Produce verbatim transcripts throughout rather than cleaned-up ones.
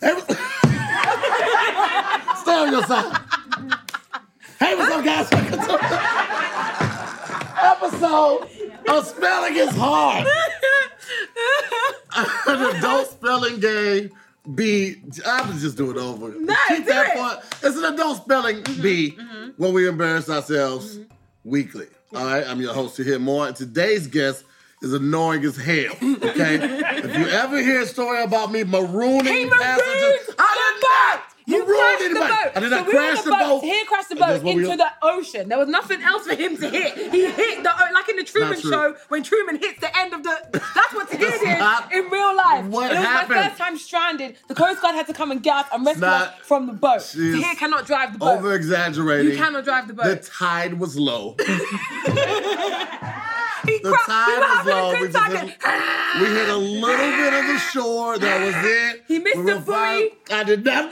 Every- Stay on your side. Hey, what's up, guys? Welcome to episode of Spelling is Hard. An adult spelling game bee. I was just do it over. No, keep do that it. Part. It's an adult spelling mm-hmm. bee mm-hmm. where we embarrass ourselves mm-hmm. weekly. All right, I'm your host, Tahir Moore, and today's guest is annoying as hell, okay? If you ever hear a story about me marooning passengers, I did not! You crashed the boat! I did not crash the boat! He crashed the boat into the ocean. There was nothing else for him to hit. He hit the ocean, like in the Truman Show, when Truman hits the end of the... That's what he did in real life. What happened? It was happened? My first time stranded. The Coast Guard had to come and get us and rescue us from the boat. Tahir cannot drive the boat. Over-exaggerating. You cannot drive the boat. The tide was low. He the tide was low. We, we hit a little bit of the shore. That was it. He missed we the buoy. I did not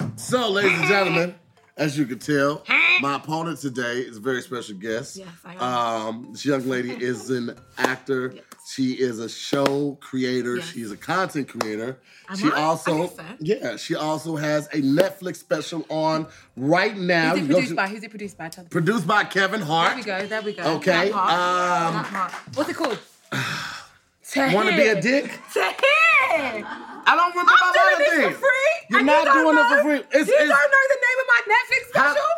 miss. So, ladies and gentlemen, as you can tell, my opponent today is a very special guest. Yes, I am. Um, this young lady is an actor. Yes. She is a show creator. Yes. She's a content creator. Am she I? also, I guess so. yeah, she also has a Netflix special on right now. Who's it produced by? Who's it produced by? Produced by Kevin Hart. There we go. There we go. Okay. Hart. Um, Hart. What's it called? Want to be a dick? Tahir. I don't remember I'm my other thing. I'm doing this for free. You're not you doing know? it for free. It's, you it's, don't know the name of my Netflix special?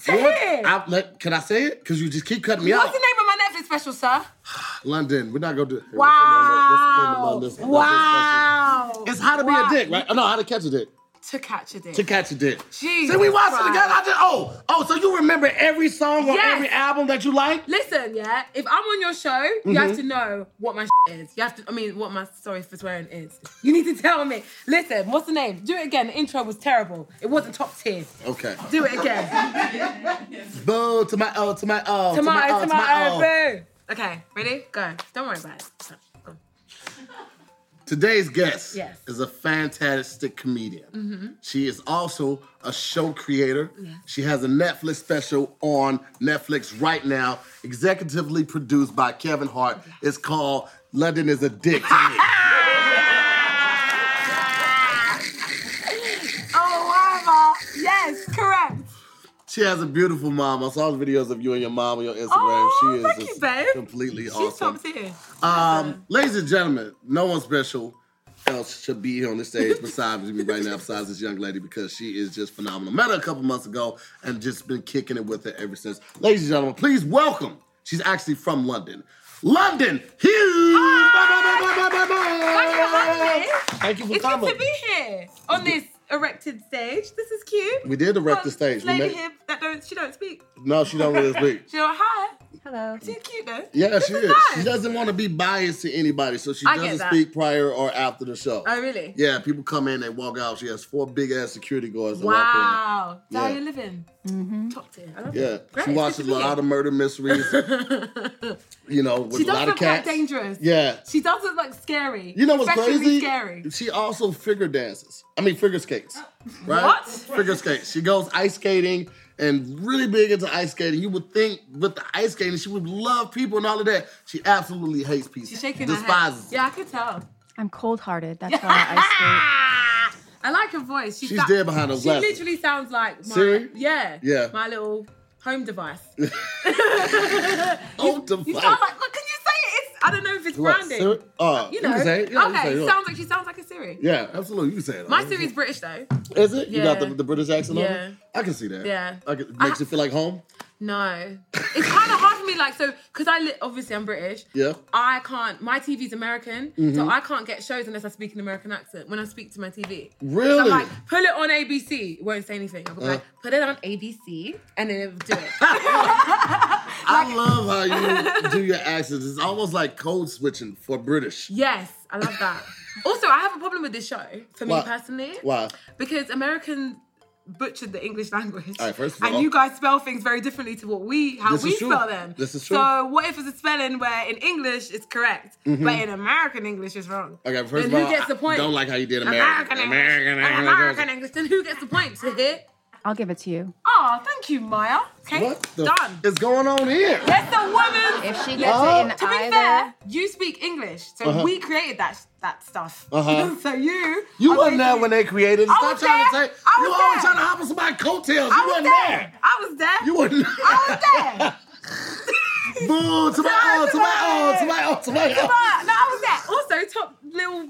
Tahir. I, let, can I say it? Because you just keep cutting me off. What's out. the name of my Netflix special, sir? London. We're not going to do it. Wow. What's the name of my Netflix special? It's How to wow. Be a Dick, right? Oh, no, How to Catch a Dick. To Catch a Dick. To Catch a Dick. Jesus. See, we watched Christ. it together. I just, oh, oh, so you remember every song yes. on every album that you like? Listen, yeah, if I'm on your show, mm-hmm. you have to know what my shit is. You have to, I mean, what my sorry for swearing is. You need to tell me. Listen, what's the name? Do it again. The intro was terrible. It wasn't top tier. Okay. Do it again. Boo, to my oh, to my oh. To my oh, to my oh, boo. Okay, ready? Go. Don't worry about it. Go. Today's guest yes. is a fantastic comedian. Mm-hmm. She is also a show creator. Yeah. She has a Netflix special on Netflix right now, executively produced by Kevin Hart. Yeah. It's called London is a Dick to Me. Oh, mama. Yes, correct. She has a beautiful mom. I saw the videos of you and your mom on your Instagram. Oh, she is thank you, babe. completely She's awesome. She's top tier. Um, ladies and gentlemen, no one special else should be here on the stage besides me right now, besides this young lady, because she is just phenomenal. Met her a couple months ago and just been kicking it with her ever since. Ladies and gentlemen, please welcome. She's actually from London. London Hughes! Thank you for it's coming. It's good to be here on this erected stage. This is cute. We did erect oh, the stage. Lady we made... here that don't she don't speak. No, she don't really speak. She's like, hi. Hello. She's cute though. Yeah, this she is. is. Nice. She doesn't want to be biased to anybody, so she I doesn't speak prior or after the show. Oh really? Yeah, people come in and walk out. She has four big ass security guards. Wow. That's how you living. Mm-hmm. Top tier. I love yeah. it. Great. She watches a lot of murder mysteries. You know, with she a lot of cats. She doesn't look dangerous. Yeah. She does look like scary. You know what's Especially crazy? Scary. She also figure dances. I mean figure skates. Right? What? Figure skates. She goes ice skating and really big into ice skating. You would think with the ice skating, she would love people and all of that. She absolutely hates people. She's shaking her head. Despises. Yeah, I could tell. I'm cold-hearted. That's why I ice skate. I like her voice. She's, She's got, dead behind her She glasses. literally sounds like my, Siri? Yeah, yeah. My little home device. Home you, device. You sound like, what can you say? It's, I don't know if it's what, branding. Siri? Uh, you know. You can say it. Yeah, okay, you can say it. sounds like she sounds like a Siri. Yeah, absolutely. You can say it. My Siri's British though. Is it? Yeah. You got the, the British accent yeah. on it? I can see that. Yeah. I can, it makes I, you feel like home? No. It's kind of hard for me, like, so, because I, li- obviously, I'm British. Yeah. I can't, my T V's American, mm-hmm. so I can't get shows unless I speak an American accent when I speak to my T V. Really? So I'm like, pull it on A B C. It won't say anything. I'll be uh-huh. like, put it on A B C, and then it'll do it. like, I love how you do your accents. It's almost like code switching for British. Yes, I love that. Also, I have a problem with this show, for Why? me personally. Why? Because American... butchered the English language. All right, first of all, and you guys spell things very differently to what we how we spell them. This is true. So what if it's a spelling where in English it's correct, mm-hmm. but in American English it's wrong? Okay, first then of all, who gets the point? I don't like how you did American. American English. American English. American English. Then who gets the point? Tahir? I'll give it to you. Oh, thank you, Maya. Okay, what the done. F- is going on here? Let the woman. If she gets get oh. it in to either. To be fair, you speak English, so uh-huh. we created that that stuff. Uh-huh. So you... You weren't there when they created it. Stop trying there. to say... I you were always trying to hop on somebody's coattails. You weren't there. there. I was there. You weren't there. I was there. Boo, to my own, to my own, to my own, to my own. No, I was there. Also, top little...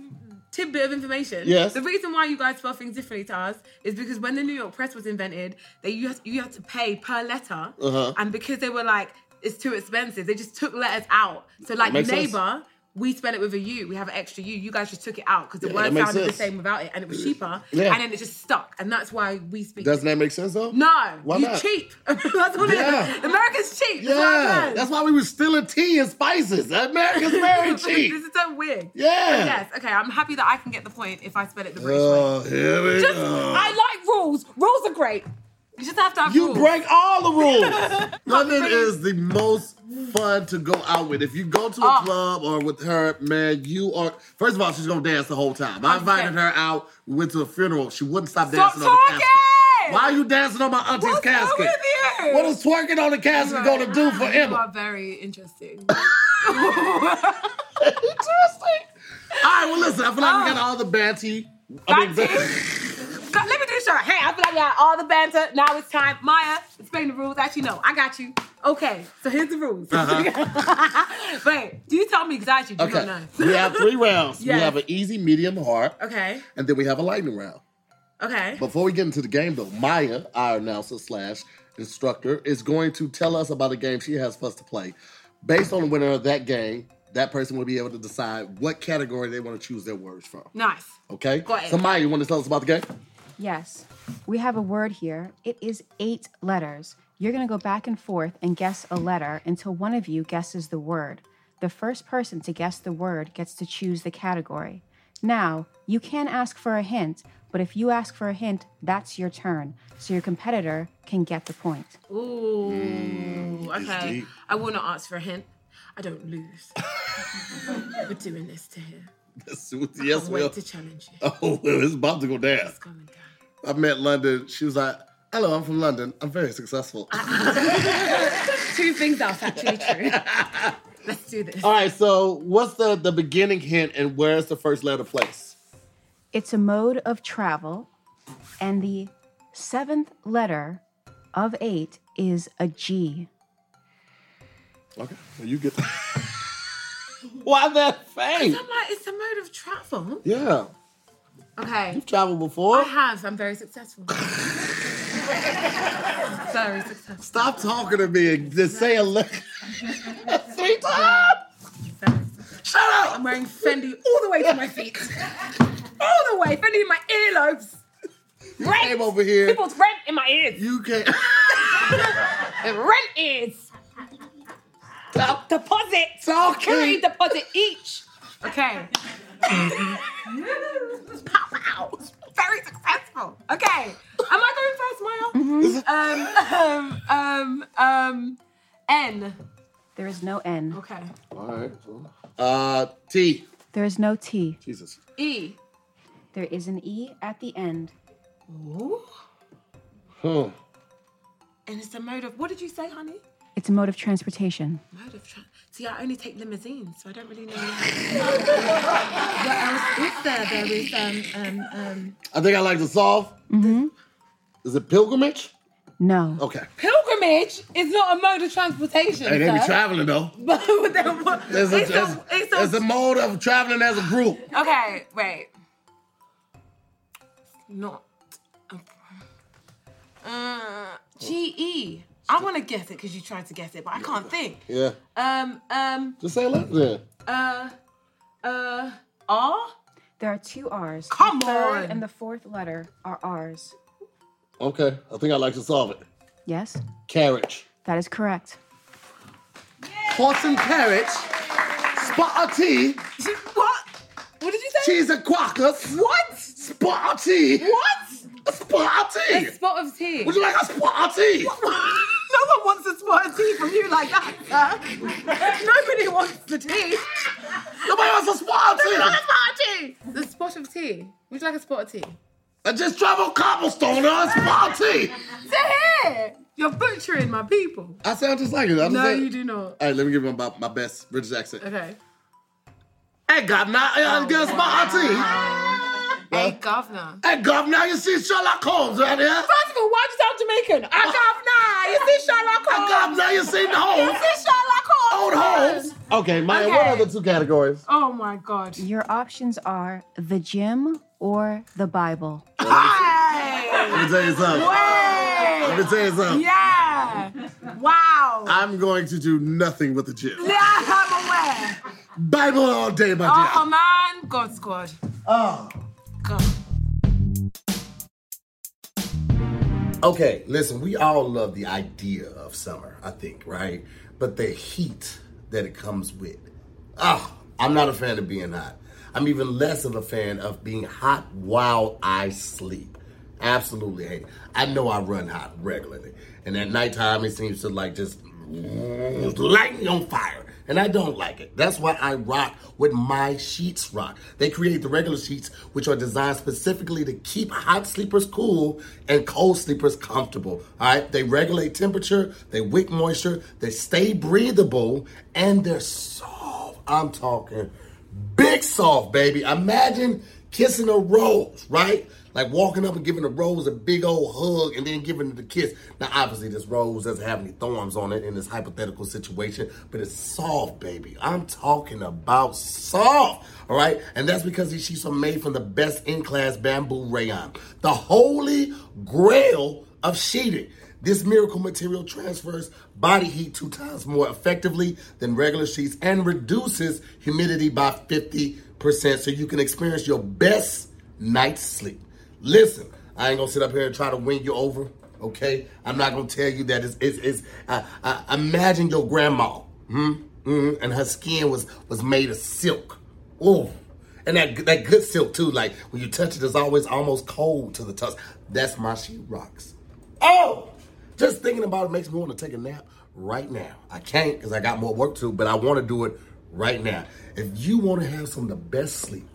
tidbit of information. Yes. The reason why you guys spell things differently to us is because when the New York Press was invented, they you had, you had to pay per letter, uh-huh. and because they were like, it's too expensive, they just took letters out. So like neighbor, sense. we spell it with a U, we have an extra U, you guys just took it out because the yeah, word sounded sense. the same without it and it was cheaper, yeah. and then it just stuck, and that's why we speak. Doesn't that make sense though? No. Why you're not? cheap. That's all yeah. it is. America's cheap. Yeah. That's, that's why we were stealing tea and spices. America's very cheap. This is so weird. Yeah. But yes, okay, I'm happy that I can get the point if I spell it the British uh, way. Here we just, go. I like rules. Rules are great. You just have to have You rules. break all the rules. London is the most fun to go out with. If you go to a oh. club or with her, man, you are... First of all, she's going to dance the whole time. I invited her out. We went to a funeral. She wouldn't stop dancing stop on the casket. Why are you dancing on my auntie's What's casket? With you? What is twerking on the casket right. going to do for Emma? You are very interesting. Interesting. All right, well, listen. I feel like oh. we got all the banty. I mean, let me do the show. Hey, I feel like we got all the banter. Now it's time. Maya, explain the rules. Actually, no, I got you. Okay, so here's the rules. Uh-huh. Wait, do you tell me because I actually do okay. not know. We have three rounds. Yes. We have an easy, medium, hard. Okay. And then we have a lightning round. Okay. Before we get into the game, though, Maya, our announcer slash instructor, is going to tell us about a game she has for us to play. Based on the winner of that game, that person will be able to decide what category they want to choose their words from. Nice. Okay? Go ahead. So, Maya, you want to tell us about the game? Yes. We have a word here. It is eight letters. You're going to go back and forth and guess a letter until one of you guesses the word. The first person to guess the word gets to choose the category. Now, you can ask for a hint, but if you ask for a hint, that's your turn. So your competitor can get the point. Ooh. Mm, okay. I will not ask for a hint. I don't lose. We're doing this to him. Yes, I can't wait to challenge you. Oh, well, it's about to go down. It's going down. I met London. She was like, hello, I'm from London. I'm very successful. Two things that's actually true. Let's do this. All right, so what's the, the beginning hint and where's the first letter place? It's a mode of travel, and the seventh letter of eight is a G. Okay, well, you get that. Why that face? Because I'm like, it's a mode of travel. Yeah. Okay. You've traveled before? I have. I'm very successful. Very successful. Stop talking to me and just say a look. Three times. Shut up! I'm wearing Fendi all the way to my feet. All the way. Fendi in my earlobes. You rent. Came over here. People's rent in my ears. You can't. And rent ears. Uh, deposit. Okay. Carry deposit each. Okay. Wow. Very successful. Okay. Am I going first, Maya? Mm-hmm. Um, um, um, um, N. There is no N. Okay. All right. Uh, T. There is no T. Jesus. E. There is an E at the end. Ooh. Huh. And it's a mode of, what did you say, honey? It's a mode of transportation. Mode of tra- See, I only take limousines, so I don't really know. What else is there? There is, um, um, um... I think I like to solve. Mm-hmm. Is it pilgrimage? No. Okay. Pilgrimage is not a mode of transportation, Hey, they sir. be traveling, though. But then what? It's, a, it's, a, it's, a, it's a mode of traveling as a group. Okay, wait. Not... Uh, G E. I want to guess it because you tried to guess it, but I can't think. Yeah. Um. Um. Just say it then. Uh. Uh. R. There are two R's. Come the third on. And the fourth letter are R's. Okay, I think I'd like to solve it. Yes. Carriage. That is correct. Yay! Horse and carriage. Spot a tea. What? What did you say? Cheese and crackers. What? Spot a tea. What? A spot a tea. A spot of tea. Would you like a spot of tea? No one wants a spot of tea from you like that, sir. Nobody wants the tea. Nobody wants a spot of tea. Nobody wants a spot of tea. The spot of tea. Would you like a spot of tea? I just travel cobblestone on a spot of tea. To here. You're butchering my people. I sound just like it. I'm no, like, you do not. All right, let me give you my, my best British accent. Okay. Hey, governor. Oh, That's my auntie. Wow. Hey, governor. Hey, governor. You see Sherlock Holmes right here? First of all, why you sound Jamaican? Hey, governor. You see Sherlock Holmes. Hey, governor. You see the Holmes. You see Sherlock Holmes. Old Holmes. Okay, Maya, okay. What are the two categories? Oh, my God. Your options are the gym or the Bible. Hey! Let me tell you something. Wait. Let me tell you something. Yeah. Wow. I'm going to do nothing with the gym. Yeah, I'm aware. Bible all day, my dear. Oh, man. God squad. Oh. God. Okay, listen, we all love the idea of summer, I think, right? But the heat that it comes with. Oh, I'm not a fan of being hot. I'm even less of a fan of being hot while I sleep. Absolutely hate it. I know I run hot regularly. And at nighttime, it seems to like just light me on fire. And I don't like it. That's why I rock with my sheets rock. They create the regular sheets, which are designed specifically to keep hot sleepers cool and cold sleepers comfortable. All right? They regulate temperature, they wick moisture, they stay breathable, and they're soft. I'm talking big soft, baby. Imagine kissing a rose, right? Like walking up and giving the rose a big old hug and then giving it a kiss. Now, obviously, this rose doesn't have any thorns on it in this hypothetical situation, but it's soft, baby. I'm talking about soft, all right? And that's because these sheets are made from the best in-class bamboo rayon, the holy grail of sheeting. This miracle material transfers body heat two times more effectively than regular sheets and reduces humidity by fifty percent so you can experience your best night's sleep. Listen, I ain't gonna sit up here and try to win you over, okay? I'm not gonna tell you that it's, it's, it's uh, uh, imagine your grandma, hmm? Mm-hmm, and her skin was, was made of silk. Ooh, and that, that good silk too, like when you touch it, it's always almost cold to the touch. That's my sheet rocks. Oh! Just thinking about it makes me want to take a nap right now. I can't because I got more work to do, but I want to do it right now. If you want to have some of the best sleep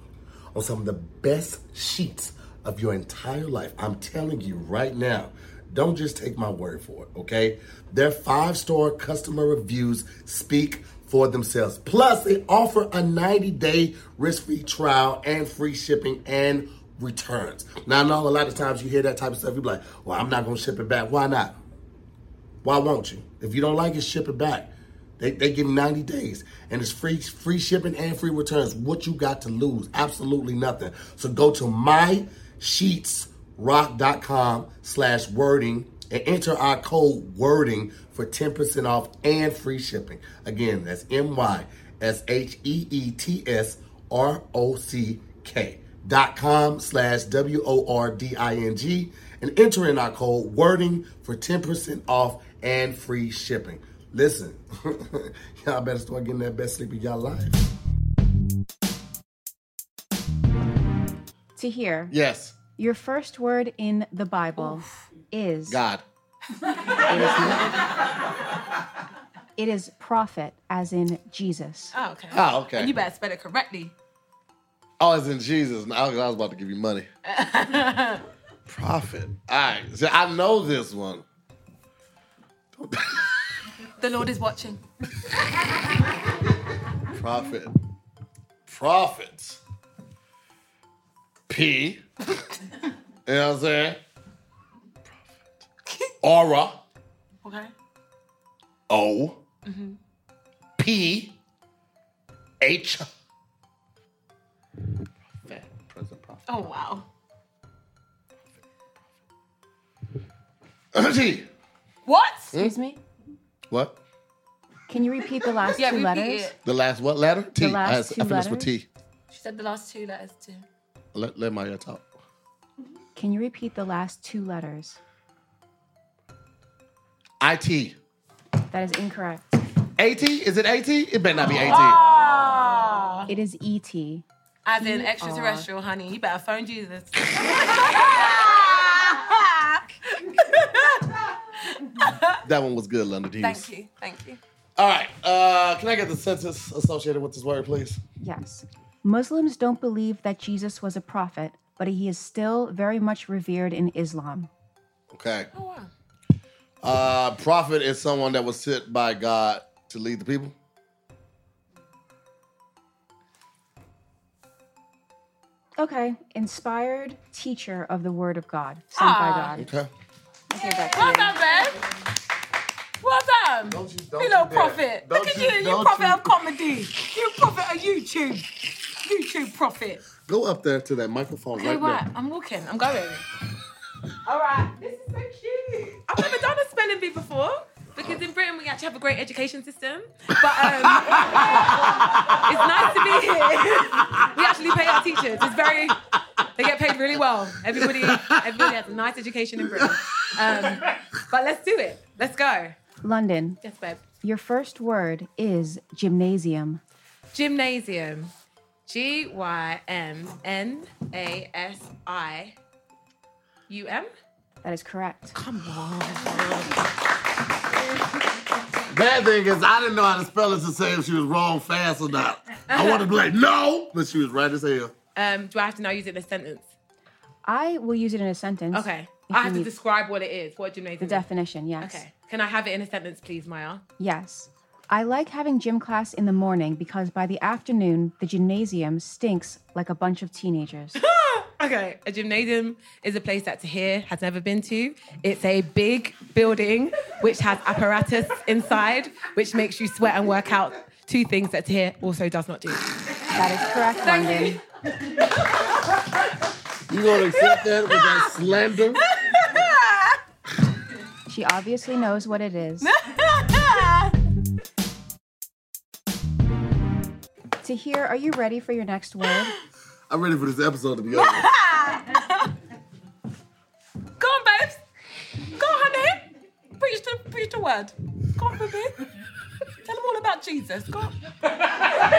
on some of the best sheets of your entire life, I'm telling you right now, don't just take my word for it, okay? Their five-star customer reviews speak for themselves. Plus, they offer a ninety-day risk-free trial and free shipping and returns. Now, I know a lot of times you hear that type of stuff, you're like, well, I'm not going to ship it back. Why not? Why won't you? If you don't like it, ship it back. They they give ninety days, and it's free free shipping and free returns. What you got to lose? Absolutely nothing. So go to mysheetsrock.com slash wording and enter our code wording for ten percent off and free shipping. Again, that's M-Y-S-H-E-E-T-S-R-O-C-K dot com slash W-O-R-D-I-N-G and enter in our code wording for ten percent off and free shipping. Listen, y'all better start getting that best sleep of y'all life. Tahir. Yes. Your first word in the Bible Oof. is God. It is prophet, as in Jesus. Oh, okay. Oh, okay. And you better spell it correctly. Oh, as in Jesus. I was about to give you money. Prophet. All right. So I know this one. The Lord is watching. Prophet. Prophet. P. You know what I'm saying? Prophet. Aura. Okay. O. Mm-hmm. P. H. Prophet. Present prophet. Oh, wow. G. What? Excuse hmm? me? What? Can you repeat the last yeah, two letters? It. The last what letter? T. The last I, two I finished letters? With T. She said the last two letters too. Let, let Maya talk. Can you repeat the last two letters? I T. That is incorrect. A T? Is it A T? It better not be A T. Oh. It is E T. As in extraterrestrial, honey. You better phone Jesus. That one was good, London Hughes. Thank you, thank you. All right, uh, can I get the census associated with this word, please? Yes. Muslims don't believe that Jesus was a prophet, but he is still very much revered in Islam. Okay. Oh, wow. Uh, prophet is someone that was sent by God to lead the people. Okay. Inspired teacher of the word of God. Sent Aww. by God. Okay. Hey, what's up, babe? What's up? Don't you, don't you know, you prophet. Look at you. You, you prophet you. of comedy. You prophet of YouTube. YouTube prophet. Go up there to that microphone hey, right what? there. I'm walking. I'm going. All right. This is so cute. I've never done a spelling bee before. Because in Britain, we actually have a great education system. But um, it's nice to be here. We actually pay our teachers. It's very... They get paid really well. Everybody, everybody has a nice education in Britain. Um, but let's do it. Let's go. London. Yes, babe. Your first word is gymnasium. Gymnasium. G Y M N A S I U M? That is correct. Come on. Bad thing is, I didn't know how to spell it to say if she was wrong fast or not. I wanted to be like, no, but she was right as hell. Um, do I have to now use it in a sentence? I will use it in a sentence. Okay. I have to describe what it is, what gymnasium The is. definition, yes. Okay. Can I have it in a sentence, please, Maya? Yes. I like having gym class in the morning because by the afternoon, the gymnasium stinks like a bunch of teenagers. Okay, a gymnasium is a place that Tahir has never been to. It's a big building which has apparatus inside, which makes you sweat and work out two things that Tahir also does not do. That is correct, Thank London. You. You gonna accept that with that slander? She obviously knows what it is. Tahir, are you ready for your next word? I'm ready for this episode to be over. Go on, babes. Go on, honey. Preach the, preach the word. Go on, baby. Tell them all about Jesus. Go on. Tell them about,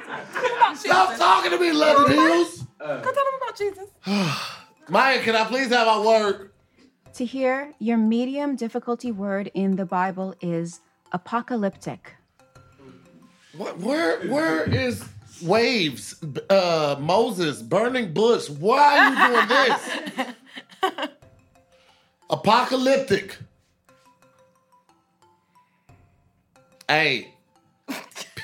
tell them about Jesus. Stop talking to me, London Hughes. Uh, Go tell them about Jesus. Maya, can I please have our word? Tahir, your medium difficulty word in the Bible is apocalyptic. What? Where? Where is... Waves, uh, Moses, burning bush. Why are you doing this? Apocalyptic. A. P.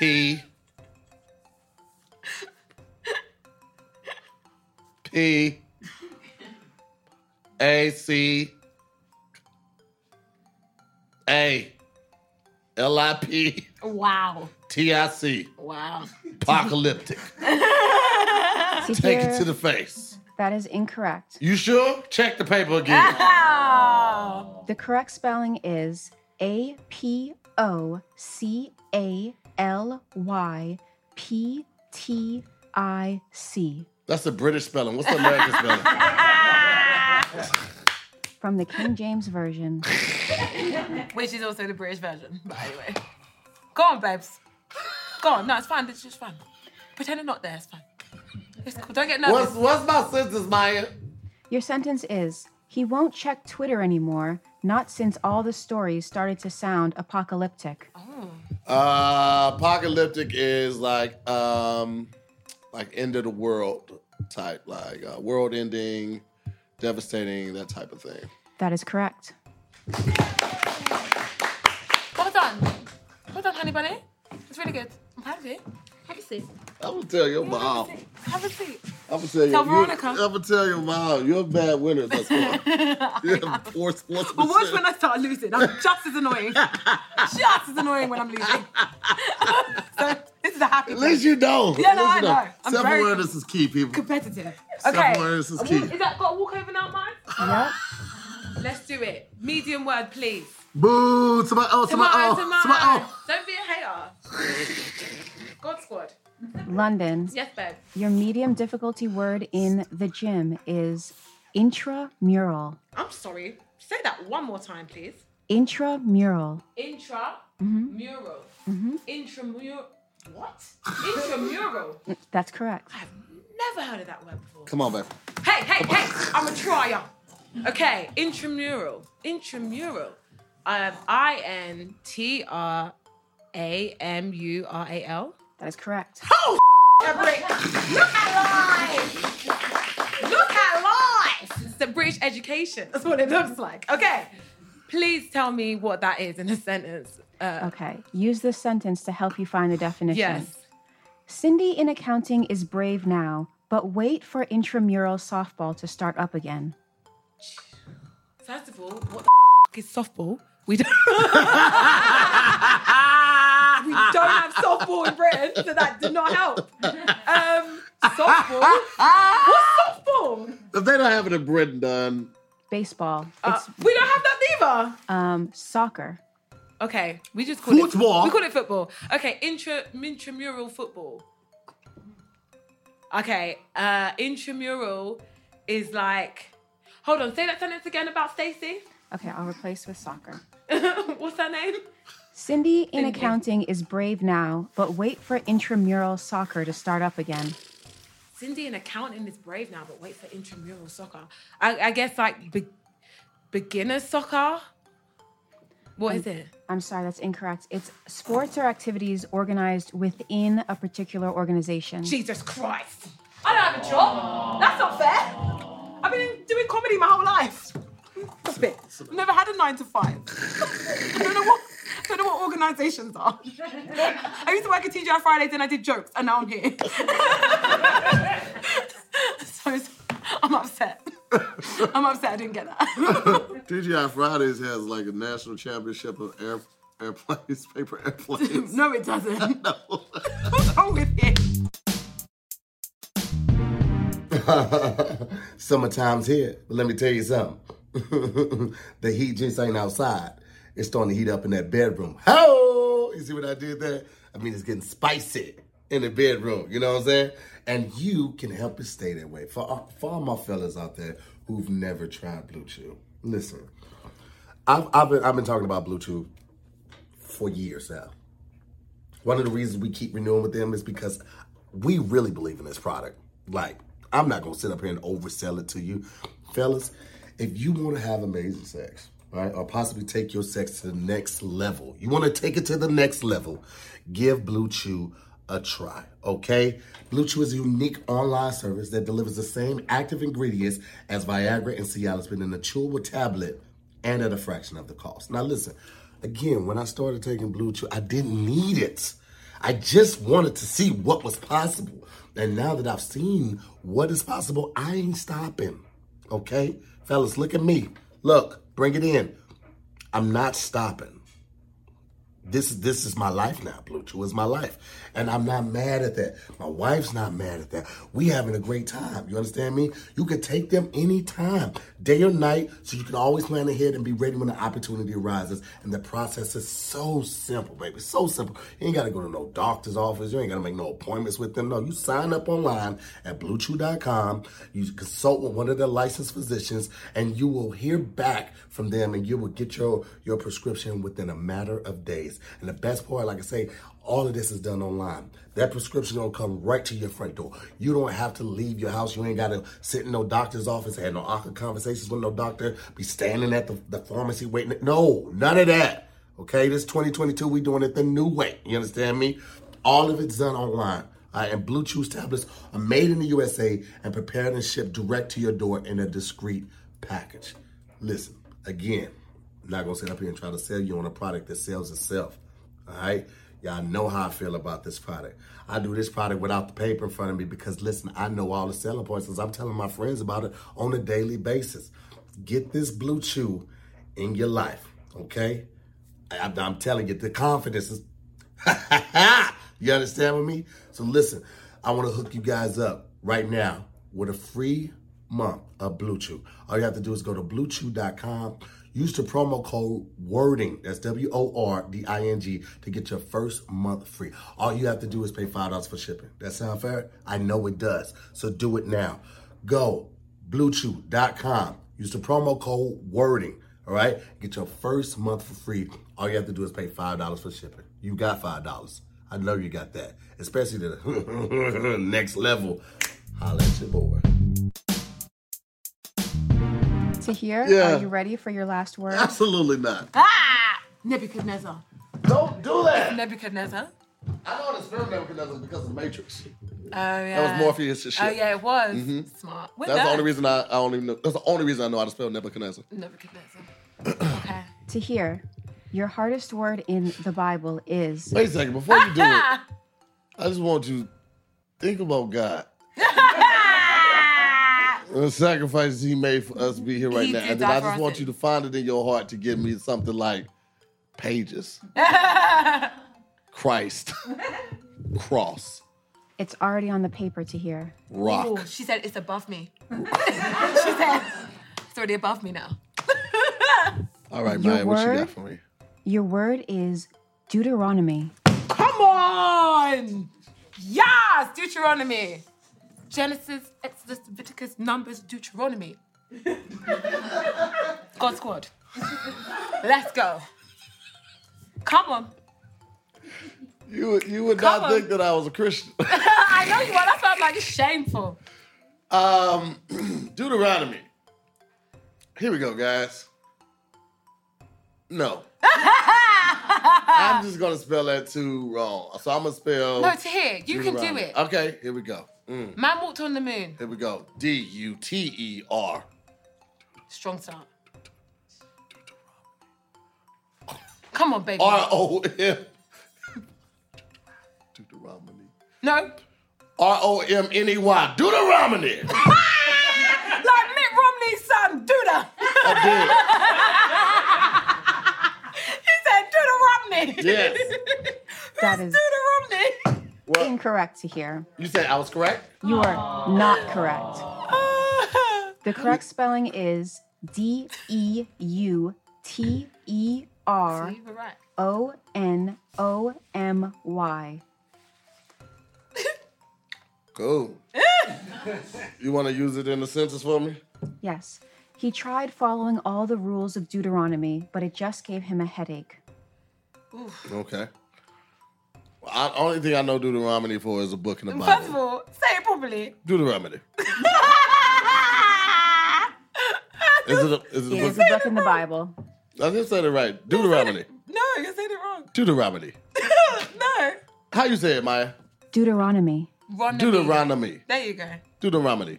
P. A. C. A. L. I. P. Wow. T I C. Wow. Apocalyptic. Take it to the face. That is incorrect. You sure? Check the paper again. Ow. The correct spelling is A P O C A L Y P T I C. That's the British spelling. What's the American spelling? From the King James Version. Which is also the British version, but anyway. Go on, babes. Go on. No, it's fine. It's just fine. Pretend I'm not there. It's fine. It's cool. Don't get nervous. What's, what's my sentence, Maya? Your sentence is, he won't check Twitter anymore, not since all the stories started to sound apocalyptic. Oh. Uh, apocalyptic is like, um, like end of the world type, like uh, world ending, devastating, that type of thing. That is correct. Well done. Well done, honey bunny. It's really good. I'm proud of you. Have a seat. I'm going to tell your yeah, mom. Have a seat. I'm going to tell your mom. I'm going to tell your mom. You're a bad winner thus far. You're a poor sportsman. But watch when I start losing. I'm just as annoying. Just as annoying when I'm losing. So this is a happy place. At least you know. Yeah, no, I know. know. Self-awareness is key, people. Competitive. Okay. Self-awareness is key. Walk, is that got a walkover now, mine? Yeah. Let's do it. Medium word, please. Boo! Tomato, tomato, tomato. Don't be a hater. God squad. London. Yes, babe. Your medium difficulty word in the gym is intramural. I'm sorry. Say that one more time, please. Intramural. Intramural. Mm-hmm. Mm-hmm. Intramural. What? Intramural. That's correct. I've never heard of that word before. Come on, babe. Hey, hey, Come hey! On. I'm a trier. Okay, intramural. Intramural. Um, I N T R A M U R A L. That is correct. Oh, f- British. Look at life. Look at life. It's the British education. That's what it looks like. Okay. Please tell me what that is in a sentence. Uh, okay. Use this sentence to help you find the definition. Yes. Cindy in accounting is brave now, but wait for intramural softball to start up again. First of all, what the f*** is softball? We don't... we don't have softball in Britain, so that did not help. Um, softball? What's softball? If they don't have it in Britain, then... Baseball. Uh, it's... We don't have that either. Um, soccer. Okay, we just call football. it... Football. We call it football. Okay, intra, intramural football. Okay, uh, intramural is like... Hold on, say that sentence again about Stacey. Okay, I'll replace with soccer. What's her name? Cindy in Cindy. accounting is brave now, but wait for intramural soccer to start up again. Cindy in accounting is brave now, but wait for intramural soccer. I, I guess like be, beginner soccer. What I'm, is it? I'm sorry, that's incorrect. It's sports or activities organized within a particular organization. Jesus Christ. I don't have a job. That's not fair. I've been doing comedy my whole life. Stop it. I've never had a nine to five. I don't know what... I don't know what organisations are. I used to work at T G I Fridays and I did jokes, and now I'm here. so I'm upset. I'm upset I didn't get that. T G I Fridays has like a national championship of air, airplanes, paper airplanes. No, it doesn't. No. What's wrong with it? Summertime's here, but let me tell you something. The heat just ain't outside. It's starting to heat up in that bedroom. Oh, you see what I did there? I mean, it's getting spicy in the bedroom. You know what I'm saying? And you can help it stay that way. For all, for all my fellas out there who've never tried BlueChew, listen, I've, I've, been, I've been talking about BlueChew for years now. One of the reasons we keep renewing with them is because we really believe in this product. Like, I'm not going to sit up here and oversell it to you. Fellas, if you want to have amazing sex, right, or possibly take your sex to the next level. You want to take it to the next level, give BlueChew a try, okay? BlueChew is a unique online service that delivers the same active ingredients as Viagra and Cialis, but in a chewable tablet and at a fraction of the cost. Now listen, again, when I started taking BlueChew, I didn't need it. I just wanted to see what was possible. And now that I've seen what is possible, I ain't stopping, okay? Fellas, look at me. Look. Bring it in. I'm not stopping. This, this is my life now. BlueChew is my life. And I'm not mad at that. My wife's not mad at that. We having a great time. You understand me? You can take them anytime, day or night, so you can always plan ahead and be ready when the opportunity arises. And the process is so simple, baby. So simple. You ain't got to go to no doctor's office. You ain't got to make no appointments with them. No, you sign up online at blue chew dot com. You consult with one of their licensed physicians, and you will hear back from them, and you will get your, your prescription within a matter of days. And the best part, like I say, all of this is done online. That prescription gonna come right to your front door. You don't have to leave your house. You ain't gotta sit in no doctor's office, have no awkward conversations with no doctor, be standing at the, the pharmacy waiting. No, none of that. Okay, this twenty twenty-two, we doing it the new way. You understand me? All of it's done online. All right, and BlueChew tablets are made in the U S A and prepared and shipped direct to your door in a discreet package. Listen, again, I'm not gonna sit up here and try to sell you on a product that sells itself. All right? Y'all know how I feel about this product. I do this product without the paper in front of me because, listen, I know all the selling points because I'm telling my friends about it on a daily basis. Get this BlueChew in your life, okay? I, I'm telling you, the confidence is... You understand with me? So, listen, I want to hook you guys up right now with a free month of BlueChew. All you have to do is go to blue chew dot com. Use the promo code WORDING, that's W O R D I N G, to get your first month free. All you have to do is pay five dollars for shipping. That sound fair? I know it does. So do it now. Go, blue chew dot com. Use the promo code WORDING, all right? Get your first month for free. All you have to do is pay five dollars for shipping. You got five dollars. I know you got that, especially the next level. Holla at your boy. Tahir, yeah. Are you ready for your last word? Absolutely not. Ah! Nebuchadnezzar. Don't do that. It's Nebuchadnezzar. I know this film Nebuchadnezzar because of Matrix. Oh yeah. That was Morpheus and shit. Oh yeah, it was. Mm-hmm. Smart. With that's that? the only reason I, I don't even know. That's the only reason I know how to spell Nebuchadnezzar. Nebuchadnezzar. Okay. Tahir, your hardest word in the Bible is... Wait a second. Before you do it, I just want you to think about God. The sacrifices he made for us to be here right he now. And then I just want it. you to find it in your heart to give me something like pages. Christ. Cross. It's already on the paper, Tahir. Rock. Ooh, she said it's above me. She said it's already above me now. All right, Maya, what you got for me? Your word is Deuteronomy. Come on! Yes, Deuteronomy. Genesis, Exodus, Leviticus, Numbers, Deuteronomy. God squad. Let's go. Come on. You, you would Come not on. think that I was a Christian. I know you are. That's why I'm like, it's shameful. Um, Deuteronomy. Here we go, guys. No. I'm just going to spell that too wrong. So I'm going to spell... No, Tahir, you can do it. Okay, here we go. Mm. Man walked on the moon. Here we go. D U T E R. Strong start. Come on, baby. R O M. Deuteronomy. No. R O M N E Y. Deuteronomy. Like Mitt Romney's son, Duda. I did. He said Deuteronomy. Yes. That is Deuteronomy. What? Incorrect, Tahir. You said I was correct? You are Aww. not correct. Aww. The correct spelling is D E U T E R O N O M Y. Cool. You want to use it in a sentence for me? Yes. He tried following all the rules of Deuteronomy, but it just gave him a headache. Oof. Okay. The only thing I know Deuteronomy for is a book in the Bible. First of all, say it properly. Deuteronomy. is it a, is it yeah, a book, a book in the Bible? I didn't say it right. Deuteronomy. No, you said it wrong. Deuteronomy. No. How you say it, Maya? Deuteronomy. Ron-a-me. Deuteronomy. There you go. Deuteronomy.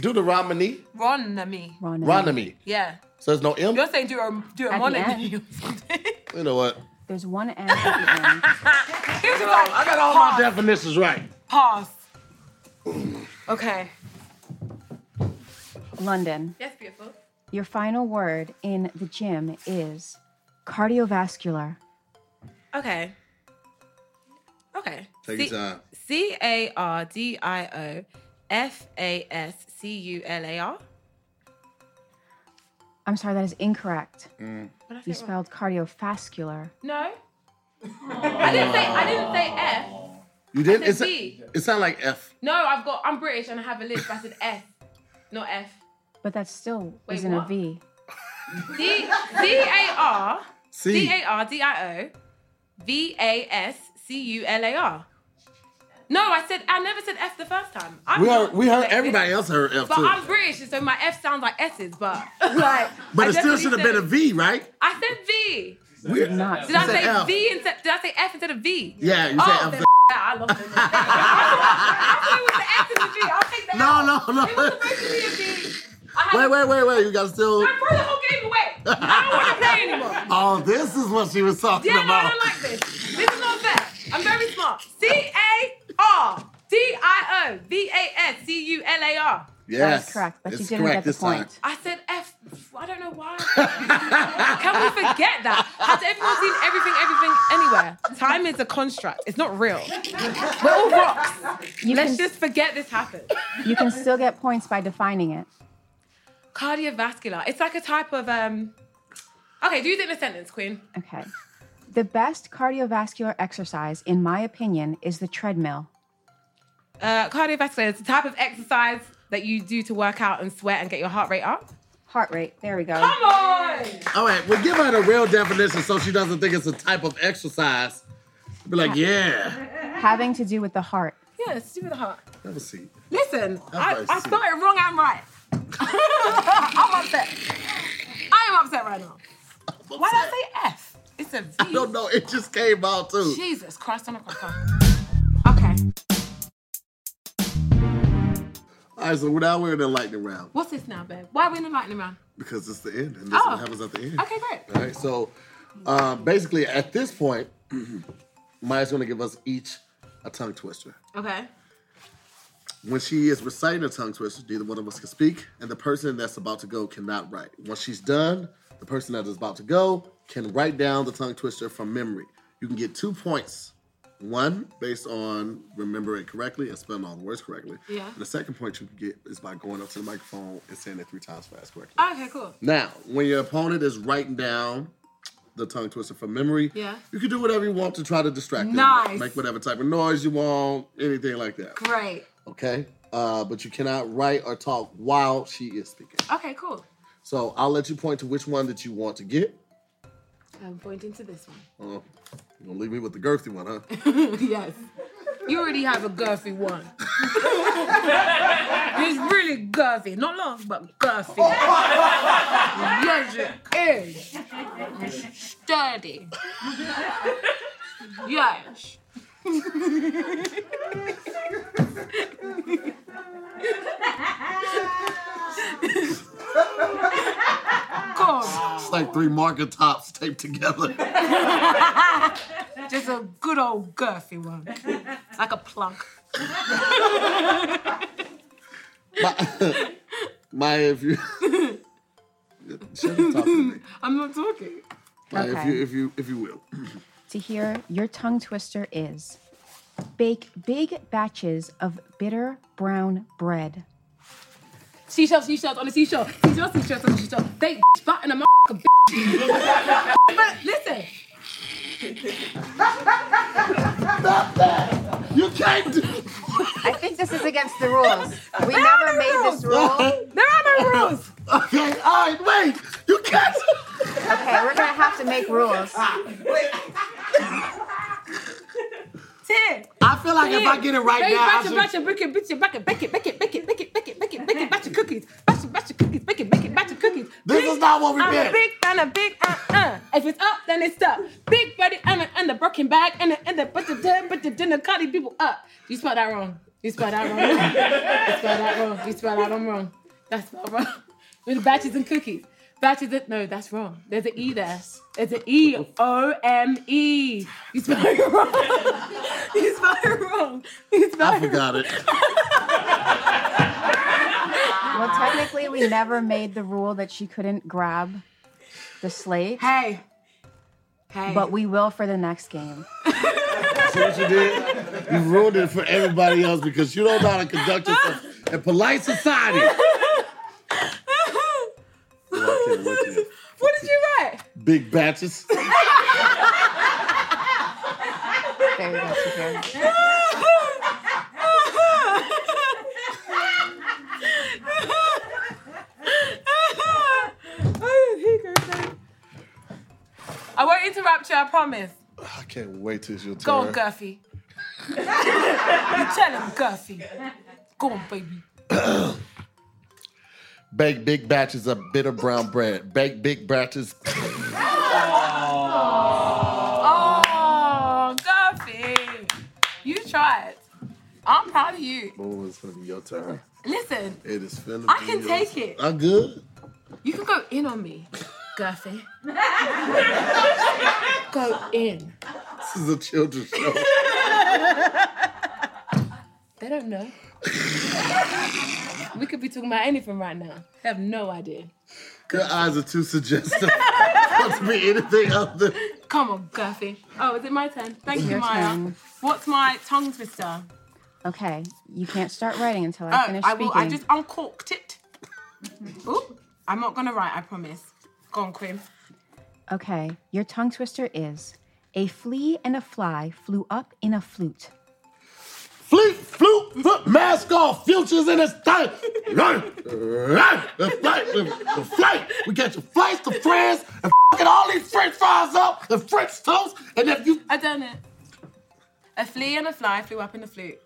Deuteronomy. Ron-a-me. Ron-a-me. Yeah. So there's no M? You're saying Deuteronomy. You know what? There's one M at the end. Like, I got all Pause. my definitions right. Pause. Okay. London. Yes, beautiful. Your final word in the gym is cardiovascular. Okay. Okay. Take C- your time. C A R D I O F A S C U L A R. I'm sorry, that is incorrect. Mm. You spelled cardiovascular. No. I didn't say I didn't say F. You didn't? It's a, it sounded like F. No, I've got I'm British and I have a list, but I said F, not F. But that still Wait, isn't what? a V. D D A R C D A R D I O V A S C U L A R. No, I said I never said F the first time. I'm we heard, we heard everybody else heard F but too. But I'm British, so my F sounds like S's, but like. But I it still should have been a V, right? I said V. We're not. Did I say F. V instead? Did I say F instead of V? Yeah, you oh, said F. I lost it. I thought it was the F and the G. I'll take the L. No, no, no. It was supposed to be a V. Wait, wait, wait, wait. You got to still. I threw the whole game away. I don't want to play anymore. Oh, this is what she was talking yeah, about. Yeah, no, I don't like this. This is not fair. I'm very smart. C A R D I O V A S C U L A R. Yes. That's correct, but it's you didn't correct get the this point. Time. I said F. I don't know why. Can we forget that? Has everyone seen everything, everything, anywhere? Time is a construct. It's not real. We're all rocks. You Let's can, just forget this happened. You can still get points by defining it. Cardiovascular. It's like a type of... um. Okay, do you think the sentence, Queen? Okay. The best cardiovascular exercise, in my opinion, is the treadmill. Uh, cardiovascular is the type of exercise that you do to work out and sweat and get your heart rate up. Heart rate, there we go. Come on! All right, well, give her the real definition so she doesn't think it's a type of exercise. Be like, yeah. Having to do with the heart. Yeah, it's to do with the heart. Have a seat. Listen, I, I started wrong, I'm right. I'm upset. I am upset right now. Upset. Why did I say F? It's a V. I don't know. It just came out, too. Jesus Christ. I'm not going to cry. Okay. All right, so now we're in the lightning round. What's this now, babe? Why are we in the lightning round? Because it's the end, and this oh. is what happens at the end. Okay, great. All right, so um, basically at this point, Maya's going to give us each a tongue twister. Okay. When she is reciting a tongue twister, neither one of us can speak, and the person that's about to go cannot write. Once she's done, the person that is about to go can write down the tongue twister from memory. You can get two points. One, based on remembering correctly and spelling all the words correctly. Yeah. And the second point you can get is by going up to the microphone and saying it three times fast correctly. Okay, cool. Now, when your opponent is writing down the tongue twister from memory, yeah. you can do whatever you want to try to distract them. Nice. Make whatever type of noise you want, anything like that. Great. Okay? Uh, but you cannot write or talk while she is speaking. Okay, cool. So I'll let you point to which one that you want to get. I'm pointing to this one. Uh, You're going to leave me with the girthy one, huh? Yes. You already have a girthy one. It's really girthy. Not long, but girthy. Oh. Yes, it is. It's sturdy. Yes. It's like three marker tops taped together. Just a good old girthy one. Like a plunk. Maya, my, if you... Shut up, talk to me. I'm not talking. Maya, okay. if you, if you, if you will. Tahir, your tongue twister is... Bake big batches of bitter brown bread. Seashells, seashells on a seashell. Seashells, seashells on a seashell. They bitch, butt in a motherfucker, bitch. But listen. Stop that! You can't do it! I think this is against the rules. We there never no made rules. This rule. There are no rules! Okay, all right, wait! You can't! Okay, we're gonna have to make rules. Wait. Ten. I feel like ten. If I get it right now, batch, batch, bake it, bitch, bake it, bake it, bake it, bake it, bake it, bake it, bake it, bake it, batch of cookies, batch of batch of cookies, bake it, bake it, batch of cookies. This big, is not what we did. I'm a big and a big uh uh. If it's up, then it's up. Big buddy and a, and the broken bag and the and the but the dinner but the dinner cutting people up. You spelled that wrong. You spelled that wrong. You spelled that wrong. You spelled that wrong. wrong. That's not wrong. With the batches and cookies. Batches and no, that's wrong. There's an E there. There's an E. O M E. You spelled it wrong. You spelled it wrong. You spelled I forgot it. Well, technically, we never made the rule that she couldn't grab the slate. Hey. Hey. But we will for the next game. See what you did? You ruined it for everybody else because you don't know how to conduct yourself in polite society. What did you write? Big batches. There you go, Tahir. I won't interrupt you, I promise. I can't wait till it's your turn. Go on, Guffy. You tell him, Guffy. Go on, baby. Bake big batches of bitter brown bread. Bake big batches. Oh, oh Guffy. You tried. I'm proud of you. Oh, it's going to be your turn. Listen. It is finna I can take turn. It. I'm good. You can go in on me, Guffy. Go in. This is a children's show. They don't know. We could be talking about anything right now. I have no idea. Your eyes are too suggestive. What's be anything other? Come on, Guffy. Oh, is it my turn? Thank you, Maya. Turn. What's my tongue twister? Okay, you can't start writing until I oh, finish I will, speaking. I just uncorked it. Ooh, I'm not gonna write, I promise. Go on, Quinn. Okay, your tongue twister is a flea and a fly flew up in a flute. Fleet, flute, foot, mask off, futures in his time. Run, run, the flight, the flight. We got your flights to France and f***ing all these French fries up, the French toast, and if you... I done it. A flea and a fly flew up in the flute.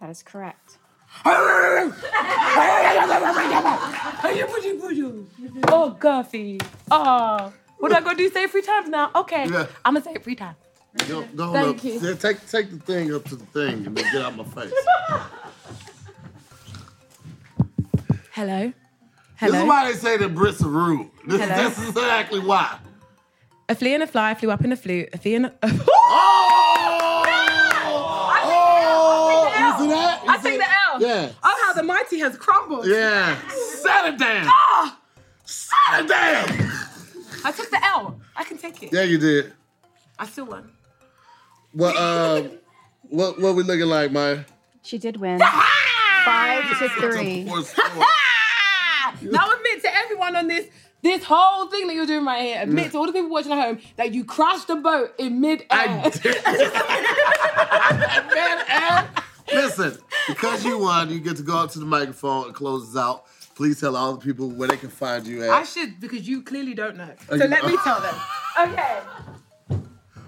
That is correct. Oh, Guffy. Oh, what do I gotta do? Say it three times now? Okay, yeah. I'm gonna say it three times. Go, go Thank up. You. Yeah, take, take the thing up to the thing and then get out my face. Hello. Hello. This is why they say the Brits are rude. This, this is exactly why. A flea and a fly flew up in a flute. A flea and a... Oh! Oh! I'll take the L. I'll take the L. You see that? You I'll see take the L. Yeah. Oh, how the mighty has crumbled. Yeah. Set it down. Oh! Set it down. I took the L. I can take it. Yeah, you did. I still won. Well, um, what what we looking like, Maya? She did win. Five to three. Now admit to everyone on this, this whole thing that you're doing right here, admit to all the people watching at home that you crashed the boat in mid-air. I did. mid-air? Listen, because you won, you get to go up to the microphone and close this out. Please tell all the people where they can find you at. I should, because you clearly don't know. So okay. Let me tell them. Okay.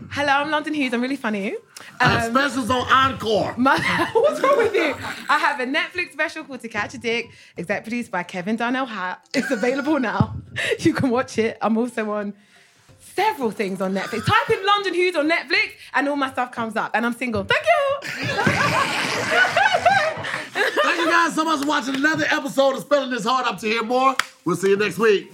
Hello, I'm London Hughes. I'm really funny. Um, uh, specials on Encore. My, what's wrong with you? I have a Netflix special called To Catch a Dick, exec produced by Kevin Hart. It's available now. You can watch it. I'm also on several things on Netflix. Type in London Hughes on Netflix and all my stuff comes up. And I'm single. Thank you. Thank you guys so much for watching another episode of Spelling This Hard. I'm Tahir Moore. We'll see you next week.